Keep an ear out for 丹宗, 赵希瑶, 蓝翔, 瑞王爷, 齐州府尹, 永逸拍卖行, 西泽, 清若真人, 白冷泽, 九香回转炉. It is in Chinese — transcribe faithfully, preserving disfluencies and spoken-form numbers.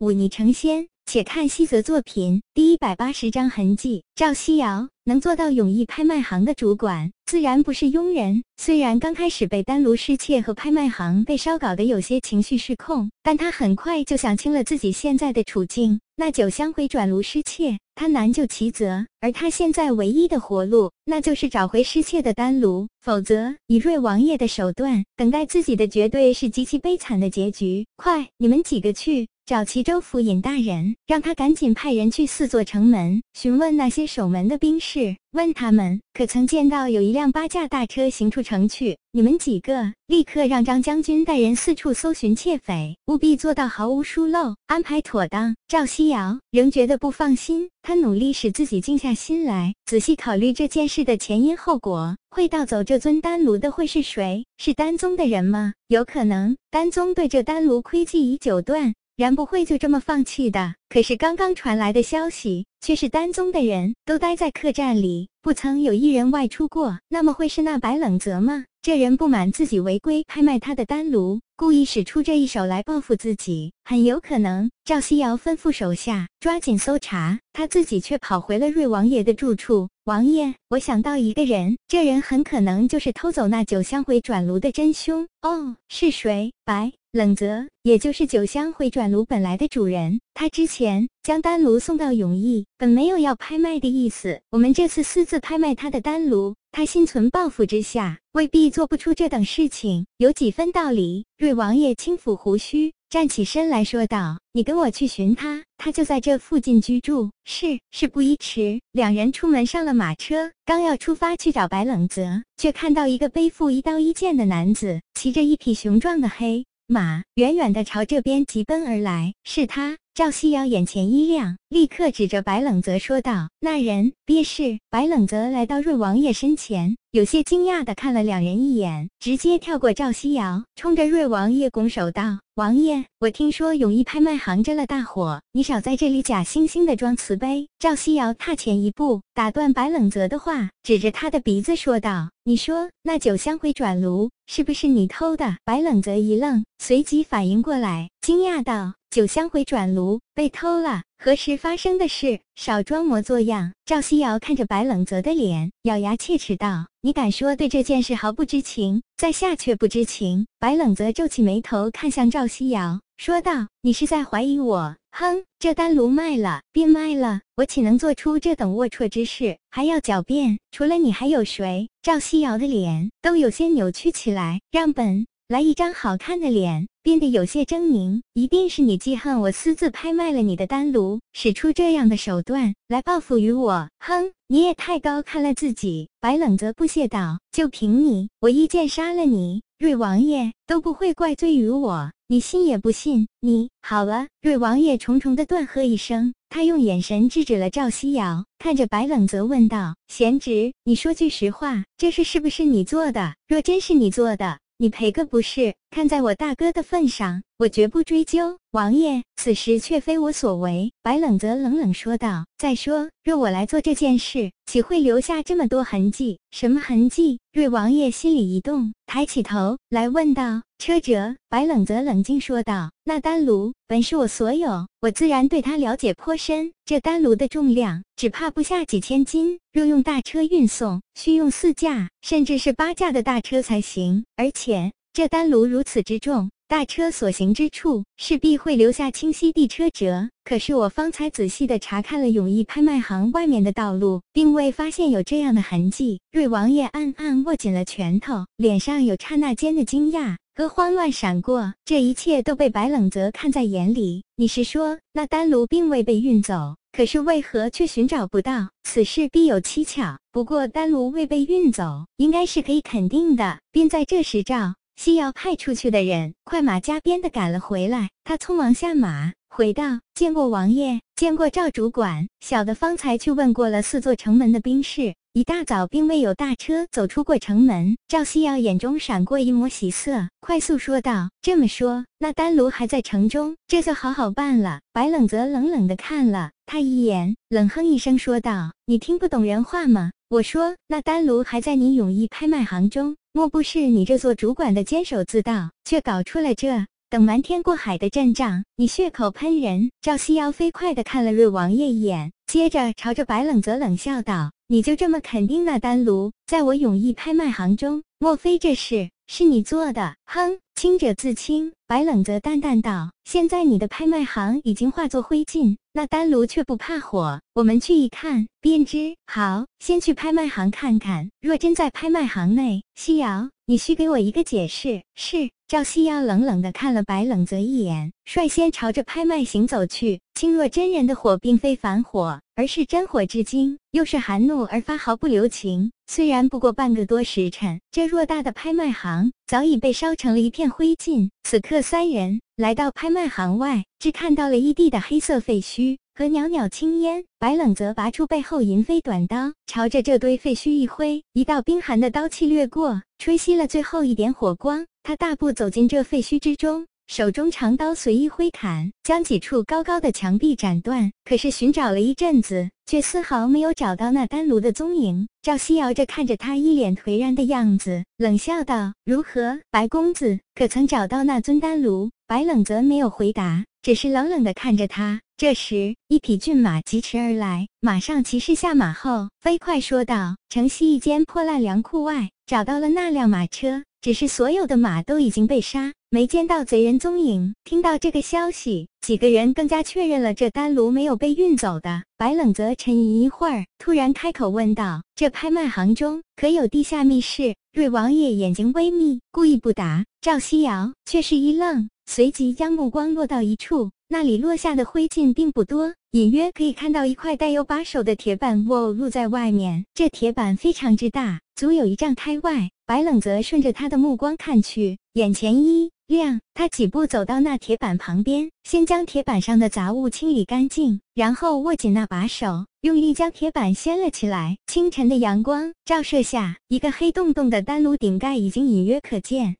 忤逆成仙。且看西泽作品第一百八十章痕迹。赵希瑶能做到永逸拍卖行的主管，自然不是庸人。虽然刚开始被丹炉失窃和拍卖行被烧搞得有些情绪失控，但他很快就想清了自己现在的处境。那酒香回转炉失窃，他难救其责，而他现在唯一的活路，那就是找回失窃的丹炉，否则以瑞王爷的手段，等待自己的绝对是极其悲惨的结局。快，你们几个去找齐州府尹大人，让他赶紧派人去四座城门询问那些守门的兵士，问他们可曾见到有一辆八架大车行出城去。你们几个立刻让张将军带人四处搜寻窃匪，务必做到毫无疏漏，安排妥当。赵希瑶仍觉得不放心，他努力使自己静下心来，仔细考虑这件事的前因后果。会盗走这尊丹炉的会是谁？是丹宗的人吗？有可能，丹宗对这丹炉亏记已久断，然不会就这么放弃的。可是刚刚传来的消息却是丹宗的人都待在客栈里，不曾有一人外出过，那么会是那白冷泽吗？这人不满自己违规拍卖他的丹炉，故意使出这一手来报复自己，很有可能。赵希瑶吩咐手下抓紧搜查，他自己却跑回了瑞王爷的住处。王爷，我想到一个人，这人很可能就是偷走那九香回转炉的真凶。哦，是谁？白冷泽，也就是九香回转炉本来的主人，他之前将丹炉送到永义，本没有要拍卖的意思，我们这次私自拍卖他的丹炉，他心存报复之下，未必做不出这等事情，有几分道理。瑞王爷轻抚胡须，站起身来说道，你跟我去寻他，他就在这附近居住。是，事不宜迟。两人出门上了马车，刚要出发去找白冷泽，却看到一个背负一刀一剑的男子，骑着一匹雄壮的黑马，远远地朝这边疾奔而来。是他。赵希瑶眼前一亮，立刻指着白冷泽说道，那人便是。白冷泽来到瑞王爷身前，有些惊讶地看了两人一眼，直接跳过赵希瑶，冲着瑞王爷拱手道，王爷，我听说永义拍卖行着了大火，你少在这里假惺惺地装慈悲。赵希瑶踏前一步，打断白冷泽的话，指着他的鼻子说道，你说那九香回转炉是不是你偷的？白冷泽一愣，随即反应过来，惊讶道，九香回转炉被偷了？何时发生的事？少装模作样。赵希瑶看着白冷泽的脸，咬牙切齿道，你敢说对这件事毫不知情？在下却不知情。白冷泽皱起眉头，看向赵希瑶说道，你是在怀疑我？哼，这丹炉卖了便卖了，我岂能做出这等龌龊之事，还要狡辩？除了你还有谁？赵希瑶的脸都有些扭曲起来，让本来一张好看的脸变得有些狰狞，一定是你记恨我私自拍卖了你的丹炉，使出这样的手段来报复于我。哼，你也太高看了自己。白冷泽不屑道，就凭你，我一剑杀了你，瑞王爷都不会怪罪于我，你信也不信你。好了，瑞王爷重重的断喝一声，他用眼神制止了赵希瑶，看着白冷泽问道，贤侄，你说句实话，这事是不是你做的？若真是你做的，你赔个不是，看在我大哥的份上，我绝不追究。王爷，此事却非我所为。白冷泽冷冷说道，再说若我来做这件事，岂会留下这么多痕迹？什么痕迹？瑞王爷心里一动，抬起头来问道，车辙。白冷泽冷静说道，那丹炉本是我所有，我自然对他了解颇深，这丹炉的重量只怕不下几千斤，若用大车运送，需用四架甚至是八架的大车才行，而且这丹炉如此之重，大车所行之处势必会留下清晰的车辙。可是我方才仔细地查看了永义拍卖行外面的道路，并未发现有这样的痕迹。瑞王爷暗暗握紧了拳头，脸上有刹那间的惊讶和慌乱闪过，这一切都被白冷泽看在眼里。你是说那丹炉并未被运走，可是为何却寻找不到？此事必有蹊跷。不过丹炉未被运走应该是可以肯定的。便在这时，赵希瑶派出去的人快马加鞭地赶了回来，他匆忙下马回道，见过王爷，见过赵主管，小的方才去问过了四座城门的兵士，一大早并未有大车走出过城门。赵希瑶眼中闪过一抹喜色，快速说道，这么说那丹炉还在城中，这就好好办了。白冷则冷冷地看了他一眼，冷哼一声说道，你听不懂人话吗？我说那丹炉还在你永义拍卖行中，莫不是你这做主管的监守自盗，却搞出了这等瞒天过海的阵仗，你血口喷人。”赵西瑶飞快地看了瑞王爷一眼，接着朝着白冷泽冷笑道：“你就这么肯定那丹炉在我永义拍卖行中？莫非这事是你做的？”哼，清者自清。白冷则淡淡道：“现在你的拍卖行已经化作灰烬，那丹炉却不怕火。我们去一看，便知。”好，先去拍卖行看看。若真在拍卖行内，西瑶，你需给我一个解释。是。赵西瑶冷冷地看了白冷则一眼，率先朝着拍卖行走去。清若真人的火并非凡火，而是真火至精，又是含怒而发，毫不留情。虽然不过半个多时辰，这偌大的拍卖行早已被烧成了一片灰烬。此刻三人来到拍卖行外，只看到了一地的黑色废墟和袅袅青烟。白冷则拔出背后银飞短刀，朝着这堆废墟一挥，一道冰寒的刀气掠过，吹熄了最后一点火光。他大步走进这废墟之中，手中长刀随意挥砍，将几处高高的墙壁斩断。可是寻找了一阵子，却丝毫没有找到那丹炉的踪影。赵西瑶着看着他一脸颓然的样子，冷笑道：“如何，白公子，可曾找到那尊丹炉？”白冷则没有回答，只是冷冷地看着他。这时，一匹骏马疾驰而来，马上骑士下马后，飞快说道：“城西一间破烂粮库外，找到了那辆马车。只是所有的马都已经被杀，没见到贼人踪影。”听到这个消息，几个人更加确认了这丹炉没有被运走的。白冷则沉吟一会儿，突然开口问道：“这拍卖行中可有地下密室？”瑞王爷眼睛微眯，故意不答。赵西瑶却是一愣，随即将目光落到一处，那里落下的灰烬并不多，隐约可以看到一块带有把手的铁板握露在外面。这铁板非常之大，足有一丈开外。白冷则顺着他的目光看去，眼前一亮，他几步走到那铁板旁边，先将铁板上的杂物清理干净，然后握紧那把手，用力将铁板掀了起来。清晨的阳光照射下，一个黑洞洞的丹炉顶盖已经隐约可见，